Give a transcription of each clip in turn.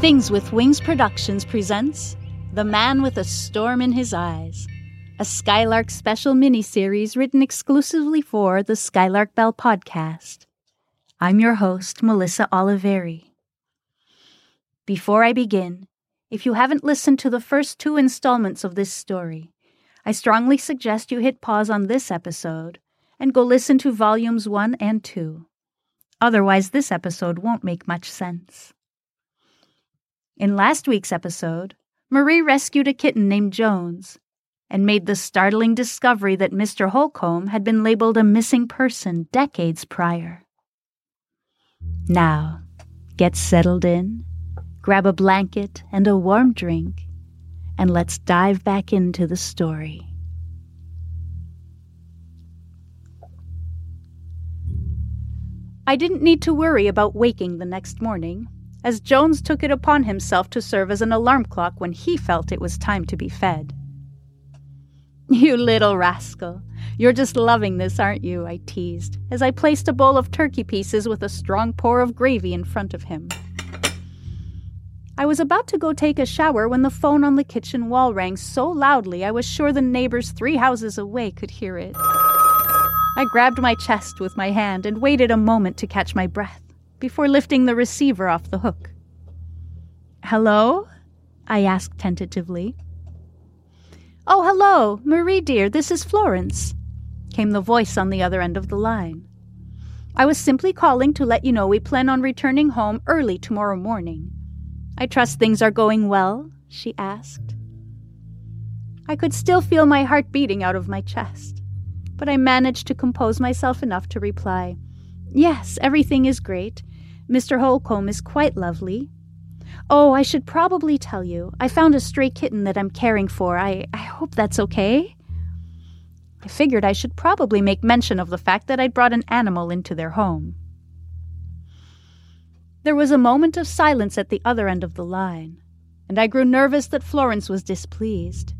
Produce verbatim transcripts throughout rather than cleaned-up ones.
Things with Wings Productions presents The Man with a Storm in His Eyes, a Skylark special miniseries written exclusively for the Skylark Bell Podcast. I'm your host, Melissa Oliveri. Before I begin, if you haven't listened to the first two installments of this story, I strongly suggest you hit pause on this episode and go listen to volumes one and two. Otherwise, this episode won't make much sense. In last week's episode, Marie rescued a kitten named Jones and made the startling discovery that Mister Holcomb had been labeled a missing person decades prior. Now, get settled in, grab a blanket and a warm drink, and let's dive back into the story. I didn't need to worry about waking the next morning, as Jones took it upon himself to serve as an alarm clock when he felt it was time to be fed. "You little rascal, you're just loving this, aren't you?" I teased, as I placed a bowl of turkey pieces with a strong pour of gravy in front of him. I was about to go take a shower when the phone on the kitchen wall rang so loudly I was sure the neighbors three houses away could hear it. I grabbed my chest with my hand and waited a moment to catch my breath before lifting the receiver off the hook. "Hello?" I asked tentatively. "Oh, hello, Marie dear, this is Florence," came the voice on the other end of the line. "I was simply calling to let you know we plan on returning home early tomorrow morning. I trust things are going well?" she asked. I could still feel my heart beating out of my chest, but I managed to compose myself enough to reply, "Yes, everything is great. Mister Holcomb is quite lovely. Oh, I should probably tell you, I found a stray kitten that I'm caring for. I, I hope that's okay." I figured I should probably make mention of the fact that I'd brought an animal into their home. There was a moment of silence at the other end of the line, and I grew nervous that Florence was displeased.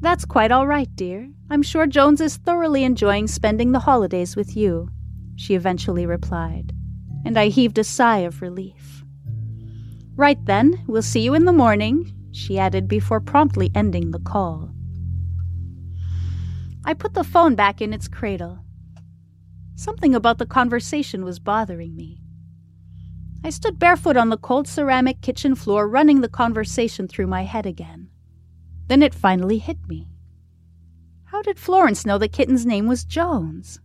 "That's quite all right, dear. I'm sure Jones is thoroughly enjoying spending the holidays with you," she eventually replied, and I heaved a sigh of relief. "Right then, we'll see you in the morning," she added before promptly ending the call. I put the phone back in its cradle. Something about the conversation was bothering me. I stood barefoot on the cold ceramic kitchen floor, running the conversation through my head again. Then it finally hit me. How did Florence know the kitten's name was Jones?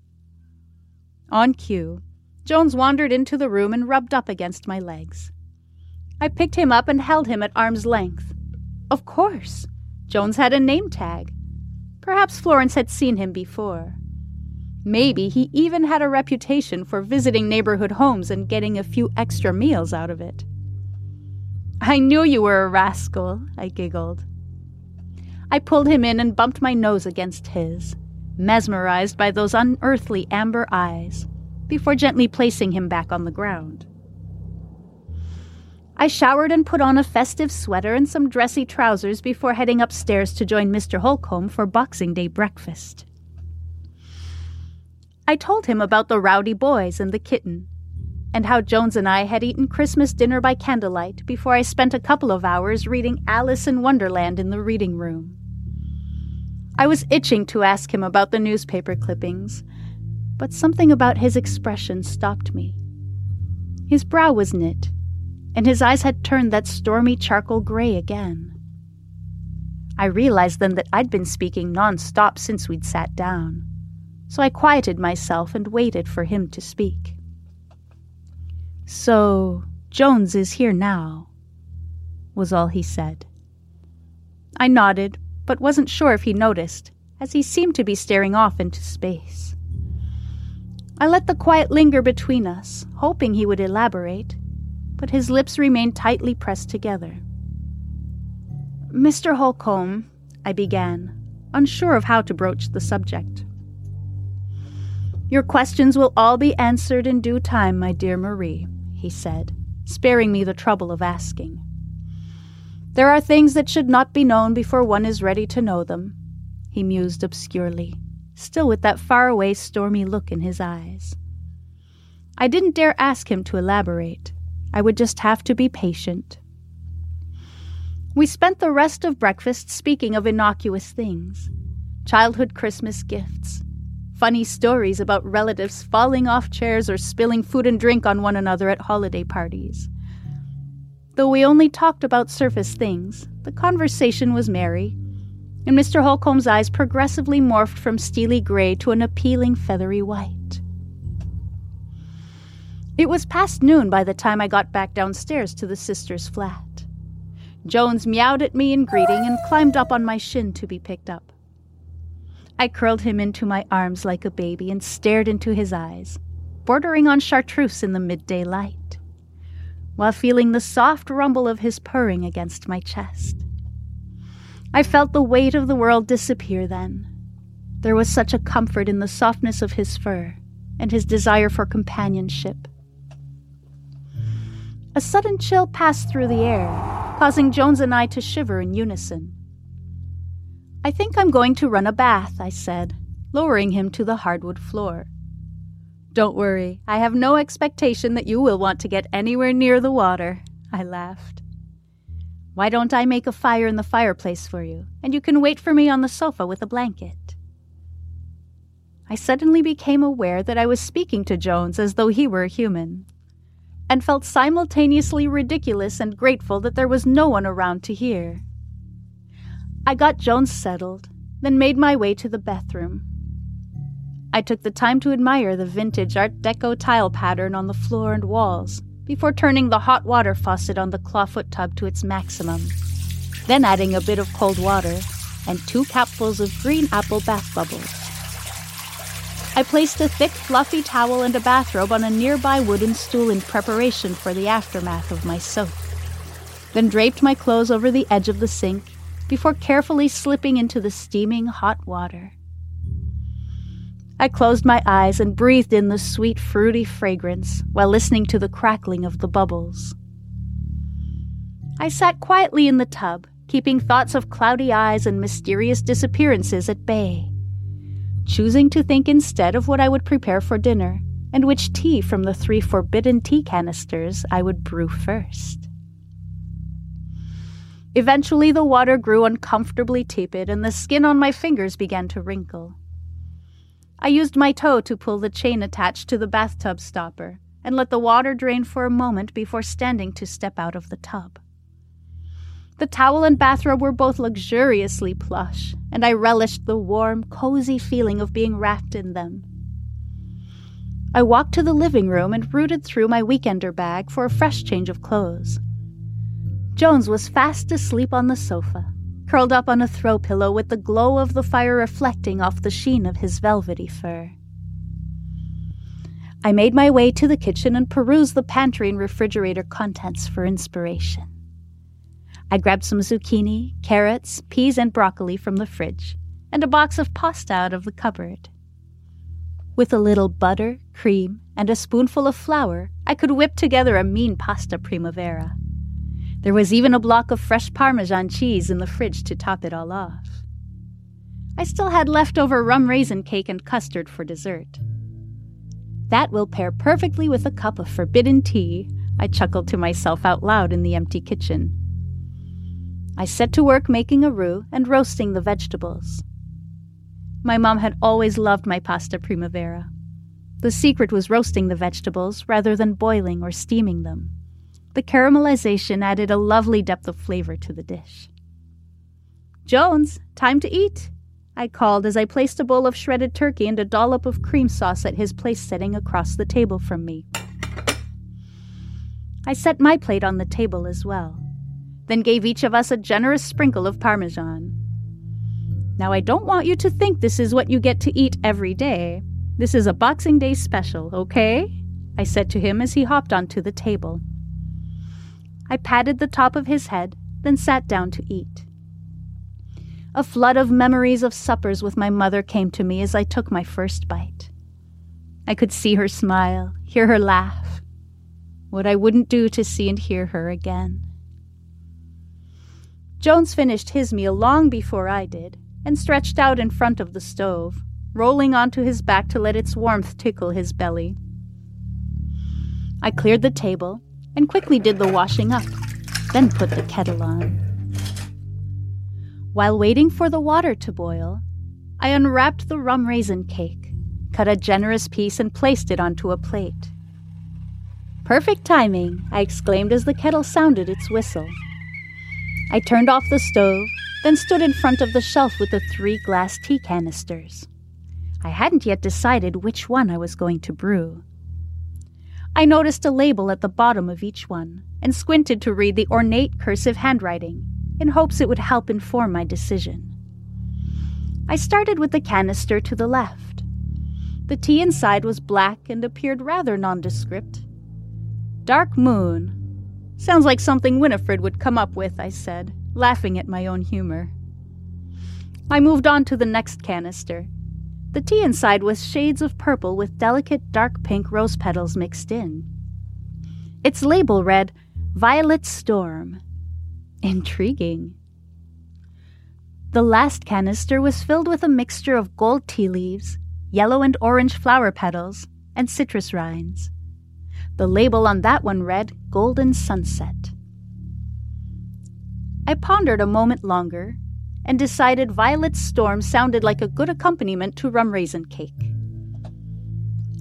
On cue, Jones wandered into the room and rubbed up against my legs. I picked him up and held him at arm's length. Of course, Jones had a name tag. Perhaps Florence had seen him before. Maybe he even had a reputation for visiting neighborhood homes and getting a few extra meals out of it. "I knew you were a rascal," I giggled. I pulled him in and bumped my nose against his, mesmerized by those unearthly amber eyes, before gently placing him back on the ground. I showered and put on a festive sweater and some dressy trousers before heading upstairs to join Mister Holcomb for Boxing Day breakfast. I told him about the rowdy boys and the kitten, and how Jones and I had eaten Christmas dinner by candlelight before I spent a couple of hours reading Alice in Wonderland in the reading room. I was itching to ask him about the newspaper clippings, but something about his expression stopped me. His brow was knit, and his eyes had turned that stormy charcoal gray again. I realized then that I'd been speaking nonstop since we'd sat down, so I quieted myself and waited for him to speak. "So, Jones is here now," was all he said. I nodded, but wasn't sure if he noticed, as he seemed to be staring off into space. I let the quiet linger between us, hoping he would elaborate, but his lips remained tightly pressed together. "Mister Holcomb," I began, unsure of how to broach the subject. "Your questions will all be answered in due time, my dear Marie," he said, sparing me the trouble of asking. "There are things that should not be known before one is ready to know them," he mused obscurely, still with that faraway, stormy look in his eyes. I didn't dare ask him to elaborate, I would just have to be patient. We spent the rest of breakfast speaking of innocuous things. Childhood Christmas gifts. Funny stories about relatives falling off chairs or spilling food and drink on one another at holiday parties. Though we only talked about surface things, the conversation was merry, and Mister Holcomb's eyes progressively morphed from steely gray to an appealing feathery white. It was past noon by the time I got back downstairs to the sister's flat. Jones meowed at me in greeting and climbed up on my shin to be picked up. I curled him into my arms like a baby and stared into his eyes, bordering on chartreuse in the midday light, while feeling the soft rumble of his purring against my chest. I felt the weight of the world disappear then. There was such a comfort in the softness of his fur and his desire for companionship. A sudden chill passed through the air, causing Jones and I to shiver in unison. I think I'm going to run a bath, I said, lowering him to the hardwood floor. Don't worry, I have no expectation that you will want to get anywhere near the water, I laughed. Why don't I make a fire in the fireplace for you, and you can wait for me on the sofa with a blanket? I suddenly became aware that I was speaking to Jones as though he were a human, and felt simultaneously ridiculous and grateful that there was no one around to hear. I got Jones settled, then made my way to the bathroom. I took the time to admire the vintage Art Deco tile pattern on the floor and walls, before turning the hot water faucet on the clawfoot tub to its maximum, then adding a bit of cold water and two capfuls of green apple bath bubbles. I placed a thick, fluffy towel and a bathrobe on a nearby wooden stool in preparation for the aftermath of my soak, then draped my clothes over the edge of the sink before carefully slipping into the steaming hot water. I closed my eyes and breathed in the sweet, fruity fragrance while listening to the crackling of the bubbles. I sat quietly in the tub, keeping thoughts of cloudy eyes and mysterious disappearances at bay, choosing to think instead of what I would prepare for dinner and which tea from the three forbidden tea canisters I would brew first. Eventually, the water grew uncomfortably tepid and the skin on my fingers began to wrinkle. I used my toe to pull the chain attached to the bathtub stopper and let the water drain for a moment before standing to step out of the tub. The towel and bathrobe were both luxuriously plush, and I relished the warm, cozy feeling of being wrapped in them. I walked to the living room and rooted through my weekender bag for a fresh change of clothes. Jones was fast asleep on the sofa, curled up on a throw pillow with the glow of the fire reflecting off the sheen of his velvety fur. I made my way to the kitchen and perused the pantry and refrigerator contents for inspiration. I grabbed some zucchini, carrots, peas, and broccoli from the fridge, and a box of pasta out of the cupboard. With a little butter, cream, and a spoonful of flour, I could whip together a mean pasta primavera. There was even a block of fresh Parmesan cheese in the fridge to top it all off. I still had leftover rum raisin cake and custard for dessert. That will pair perfectly with a cup of forbidden tea, I chuckled to myself out loud in the empty kitchen. I set to work making a roux and roasting the vegetables. My mom had always loved my pasta primavera. The secret was roasting the vegetables rather than boiling or steaming them. The caramelization added a lovely depth of flavor to the dish. "Jones, time to eat," I called as I placed a bowl of shredded turkey and a dollop of cream sauce at his place setting across the table from me. I set my plate on the table as well, then gave each of us a generous sprinkle of Parmesan. Now, I don't want you to think this is what you get to eat every day. This is a Boxing Day special, okay? I said to him as he hopped onto the table. I patted the top of his head, then sat down to eat. A flood of memories of suppers with my mother came to me as I took my first bite. I could see her smile, hear her laugh. What I wouldn't do to see and hear her again. Jones finished his meal long before I did, and stretched out in front of the stove, rolling onto his back to let its warmth tickle his belly. I cleared the table and quickly did the washing up, then put the kettle on. While waiting for the water to boil, I unwrapped the rum raisin cake, cut a generous piece and placed it onto a plate. "Perfect timing," I exclaimed as the kettle sounded its whistle. I turned off the stove, then stood in front of the shelf with the three glass tea canisters. I hadn't yet decided which one I was going to brew. I noticed a label at the bottom of each one and squinted to read the ornate cursive handwriting in hopes it would help inform my decision. I started with the canister to the left. The tea inside was black and appeared rather nondescript. "Dark moon. Sounds like something Winifred would come up with," I said, laughing at my own humor. I moved on to the next canister. The tea inside was shades of purple with delicate dark pink rose petals mixed in. Its label read, "Violet Storm." Intriguing. The last canister was filled with a mixture of gold tea leaves, yellow and orange flower petals, and citrus rinds. The label on that one read, "Golden Sunset." I pondered a moment longer and decided Violet Storm sounded like a good accompaniment to rum raisin cake.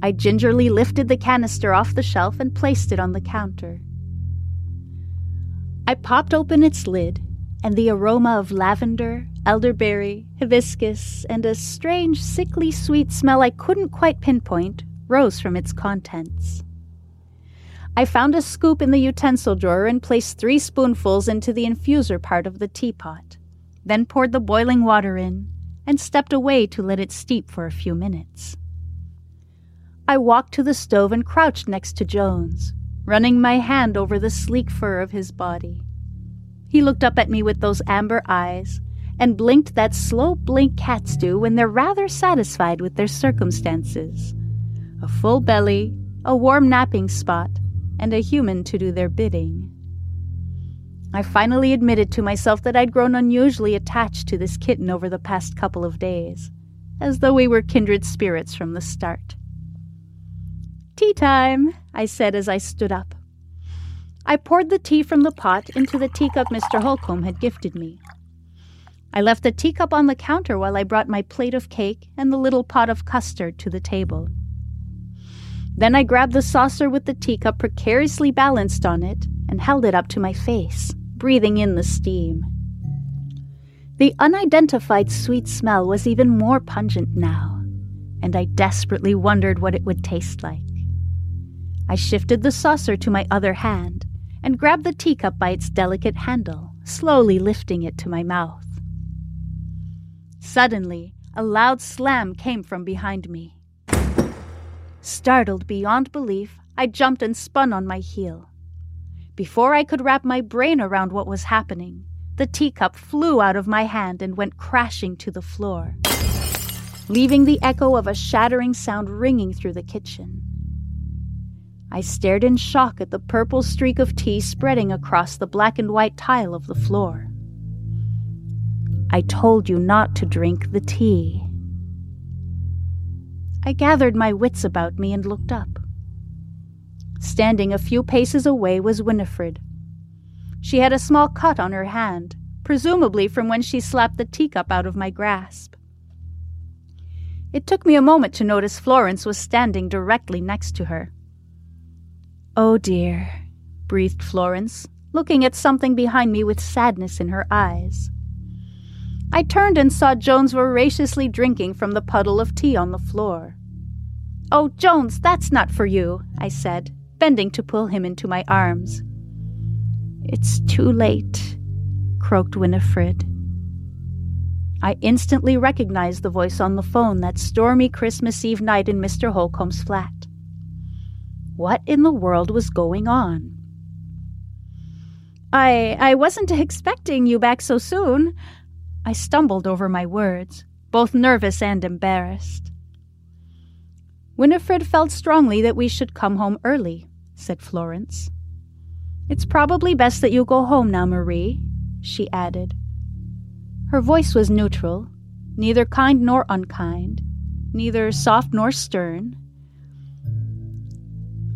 I gingerly lifted the canister off the shelf and placed it on the counter. I popped open its lid, and the aroma of lavender, elderberry, hibiscus, and a strange, sickly sweet smell I couldn't quite pinpoint rose from its contents. I found a scoop in the utensil drawer and placed three spoonfuls into the infuser part of the teapot, then poured the boiling water in and stepped away to let it steep for a few minutes. I walked to the stove and crouched next to Jones, running my hand over the sleek fur of his body. He looked up at me with those amber eyes and blinked that slow blink cats do when they're rather satisfied with their circumstances. A full belly, a warm napping spot, and a human to do their bidding. I finally admitted to myself that I'd grown unusually attached to this kitten over the past couple of days, as though we were kindred spirits from the start. "Tea time," I said as I stood up. I poured the tea from the pot into the teacup Mister Holcomb had gifted me. I left the teacup on the counter while I brought my plate of cake and the little pot of custard to the table. Then I grabbed the saucer with the teacup precariously balanced on it and held it up to my face, breathing in the steam. The unidentified sweet smell was even more pungent now, and I desperately wondered what it would taste like. I shifted the saucer to my other hand and grabbed the teacup by its delicate handle, slowly lifting it to my mouth. Suddenly, a loud slam came from behind me. Startled beyond belief, I jumped and spun on my heel. Before I could wrap my brain around what was happening, the teacup flew out of my hand and went crashing to the floor, leaving the echo of a shattering sound ringing through the kitchen. I stared in shock at the purple streak of tea spreading across the black and white tile of the floor. "I told you not to drink the tea." I gathered my wits about me and looked up. Standing a few paces away was Winifred. She had a small cut on her hand, presumably from when she slapped the teacup out of my grasp. It took me a moment to notice Florence was standing directly next to her. "Oh dear," breathed Florence, looking at something behind me with sadness in her eyes. I turned and saw Jones voraciously drinking from the puddle of tea on the floor. "Oh, Jones, that's not for you," I said, bending to pull him into my arms. "It's too late," croaked Winifred. I instantly recognized the voice on the phone that stormy Christmas Eve night in Mister Holcomb's flat. What in the world was going on? I, I wasn't expecting you back so soon." I stumbled over my words, both nervous and embarrassed. "Winifred felt strongly that we should come home early," said Florence. "It's probably best that you go home now, Marie," she added. Her voice was neutral, neither kind nor unkind, neither soft nor stern.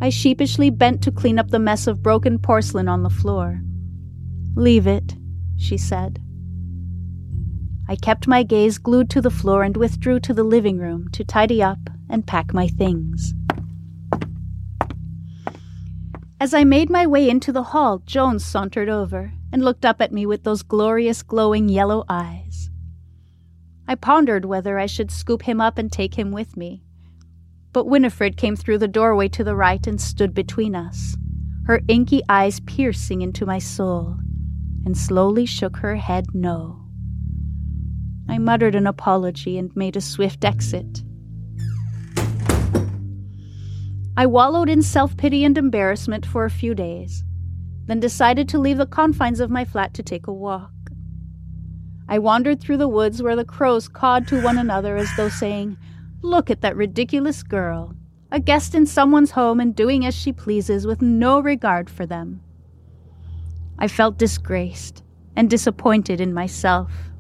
I sheepishly bent to clean up the mess of broken porcelain on the floor. "Leave it," she said. I kept my gaze glued to the floor and withdrew to the living room to tidy up and pack my things. As I made my way into the hall, Jones sauntered over and looked up at me with those glorious glowing yellow eyes. I pondered whether I should scoop him up and take him with me, but Winifred came through the doorway to the right and stood between us, her inky eyes piercing into my soul, and slowly shook her head no. I muttered an apology and made a swift exit. I wallowed in self-pity and embarrassment for a few days, then decided to leave the confines of my flat to take a walk. I wandered through the woods where the crows cawed to one another as though saying, "Look at that ridiculous girl, a guest in someone's home and doing as she pleases with no regard for them." I felt disgraced and disappointed in myself.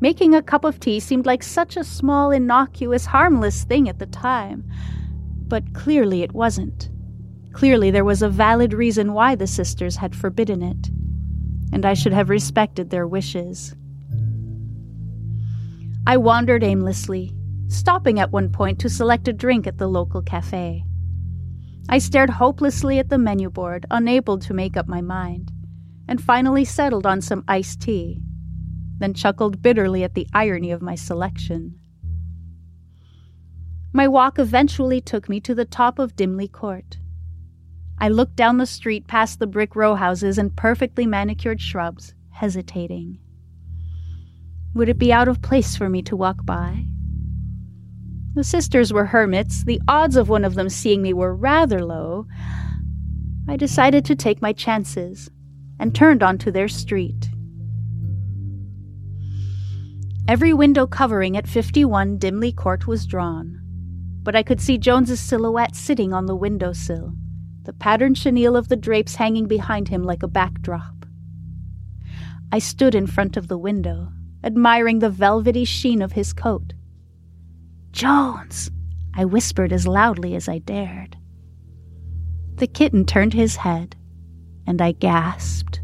Making a cup of tea seemed like such a small, innocuous, harmless thing at the time, but clearly it wasn't. Clearly there was a valid reason why the sisters had forbidden it, and I should have respected their wishes. I wandered aimlessly, stopping at one point to select a drink at the local cafe. I stared hopelessly at the menu board, unable to make up my mind, and finally settled on some iced tea, then chuckled bitterly at the irony of my selection. My walk eventually took me to the top of Dimley Court. I looked down the street past the brick row houses and perfectly manicured shrubs, hesitating. Would it be out of place for me to walk by? The sisters were hermits. The odds of one of them seeing me were rather low. I decided to take my chances and turned onto their street. Every window covering at fifty-one Dimley Court was drawn, but I could see Jones's silhouette sitting on the windowsill, the patterned chenille of the drapes hanging behind him like a backdrop. I stood in front of the window, admiring the velvety sheen of his coat. "Jones," I whispered as loudly as I dared. The kitten turned his head, and I gasped.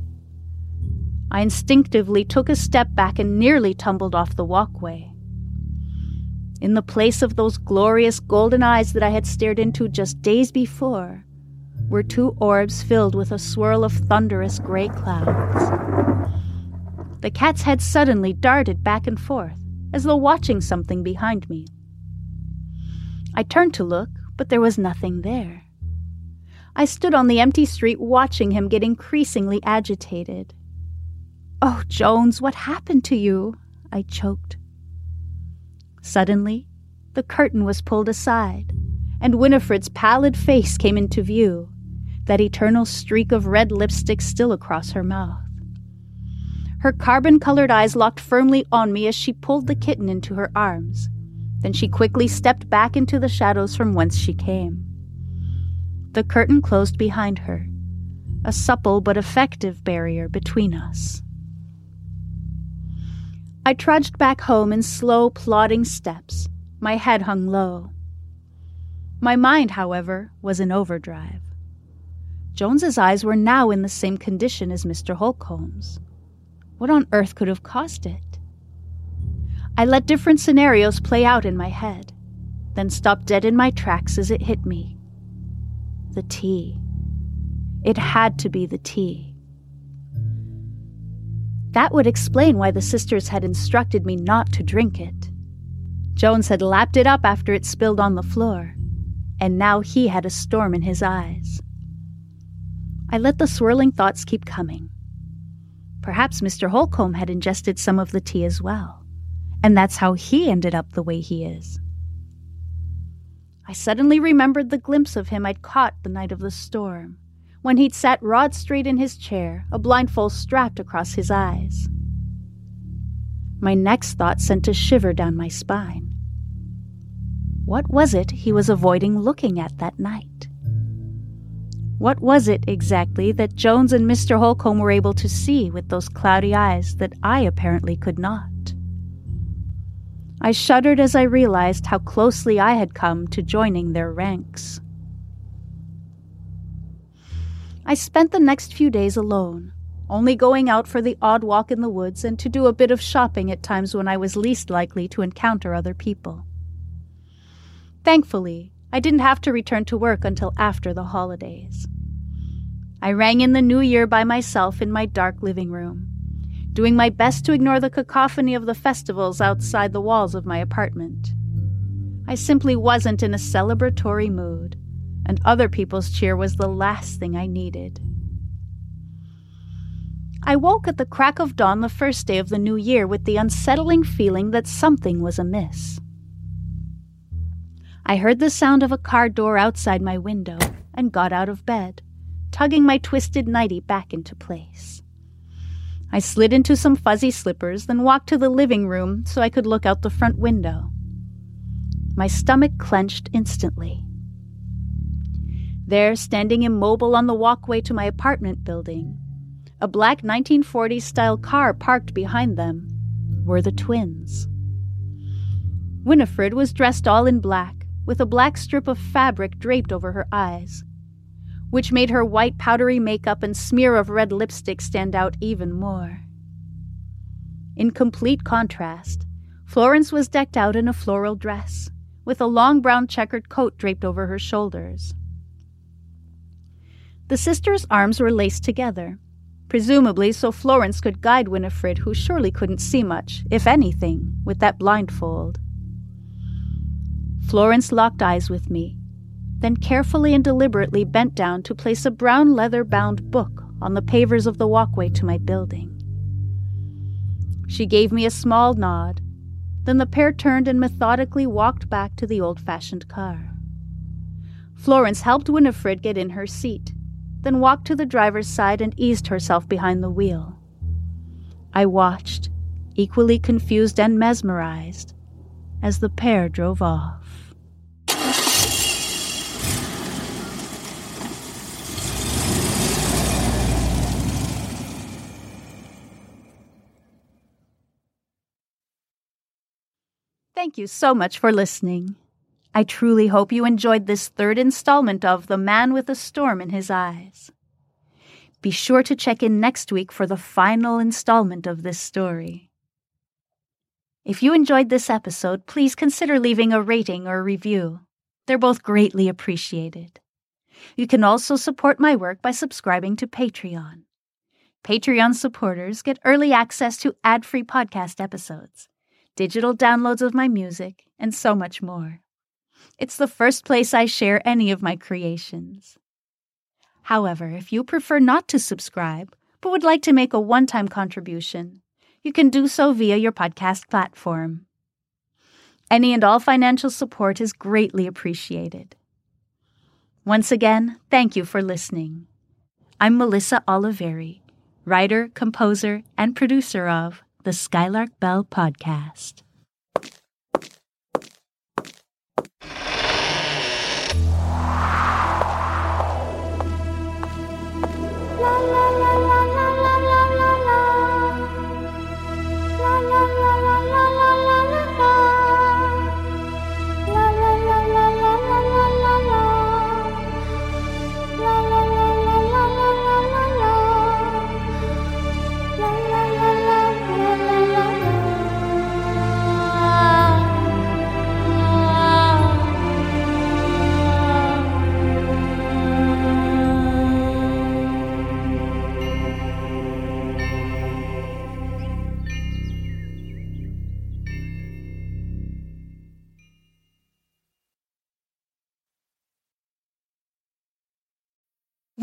I instinctively took a step back and nearly tumbled off the walkway. In the place of those glorious golden eyes that I had stared into just days before were two orbs filled with a swirl of thunderous gray clouds. The cat's head suddenly darted back and forth, as though watching something behind me. I turned to look, but there was nothing there. I stood on the empty street watching him get increasingly agitated. "Oh, Jones, what happened to you?" I choked. Suddenly, the curtain was pulled aside, and Winifred's pallid face came into view, that eternal streak of red lipstick still across her mouth. Her carbon-colored eyes locked firmly on me as she pulled the kitten into her arms. Then she quickly stepped back into the shadows from whence she came. The curtain closed behind her, a supple but effective barrier between us. I trudged back home in slow, plodding steps. My head hung low. My mind, however, was in overdrive. Jones's eyes were now in the same condition as Mister Holcomb's. What on earth could have caused it? I let different scenarios play out in my head, then stopped dead in my tracks as it hit me. The tea. It had to be the tea. That would explain why the sisters had instructed me not to drink it. Jones had lapped it up after it spilled on the floor, and now he had a storm in his eyes. I let the swirling thoughts keep coming. Perhaps Mister Holcomb had ingested some of the tea as well, and that's how he ended up the way he is. I suddenly remembered the glimpse of him I'd caught the night of the storm, when he'd sat rod straight in his chair, a blindfold strapped across his eyes. My next thought sent a shiver down my spine. What was it he was avoiding looking at that night? What was it exactly that Jones and Mister Holcomb were able to see with those cloudy eyes that I apparently could not? I shuddered as I realized how closely I had come to joining their ranks. I spent the next few days alone, only going out for the odd walk in the woods and to do a bit of shopping at times when I was least likely to encounter other people. Thankfully, I didn't have to return to work until after the holidays. I rang in the new year by myself in my dark living room, doing my best to ignore the cacophony of the festivals outside the walls of my apartment. I simply wasn't in a celebratory mood, and other people's cheer was the last thing I needed. I woke at the crack of dawn the first day of the new year with the unsettling feeling that something was amiss. I heard the sound of a car door outside my window and got out of bed, tugging my twisted nightie back into place. I slid into some fuzzy slippers, then walked to the living room so I could look out the front window. My stomach clenched instantly. There, standing immobile on the walkway to my apartment building, a black nineteen forties-style car parked behind them, were the twins. Winifred was dressed all in black, with a black strip of fabric draped over her eyes, which made her white powdery makeup and smear of red lipstick stand out even more. In complete contrast, Florence was decked out in a floral dress, with a long brown checkered coat draped over her shoulders. The sisters' arms were laced together, presumably so Florence could guide Winifred, who surely couldn't see much, if anything, with that blindfold. Florence locked eyes with me, then carefully and deliberately bent down to place a brown leather-bound book on the pavers of the walkway to my building. She gave me a small nod, then the pair turned and methodically walked back to the old-fashioned car. Florence helped Winifred get in her seat, then walked to the driver's side and eased herself behind the wheel. I watched, equally confused and mesmerized, as the pair drove off. Thank you so much for listening. I truly hope you enjoyed this third installment of The Man with a Storm in His Eyes. Be sure to check in next week for the final installment of this story. If you enjoyed this episode, please consider leaving a rating or a review. They're both greatly appreciated. You can also support my work by subscribing to Patreon. Patreon supporters get early access to ad-free podcast episodes, digital downloads of my music, and so much more. It's the first place I share any of my creations. However, if you prefer not to subscribe, but would like to make a one-time contribution, you can do so via your podcast platform. Any and all financial support is greatly appreciated. Once again, thank you for listening. I'm Melissa Oliveri, writer, composer, and producer of the Skylark Bell Podcast.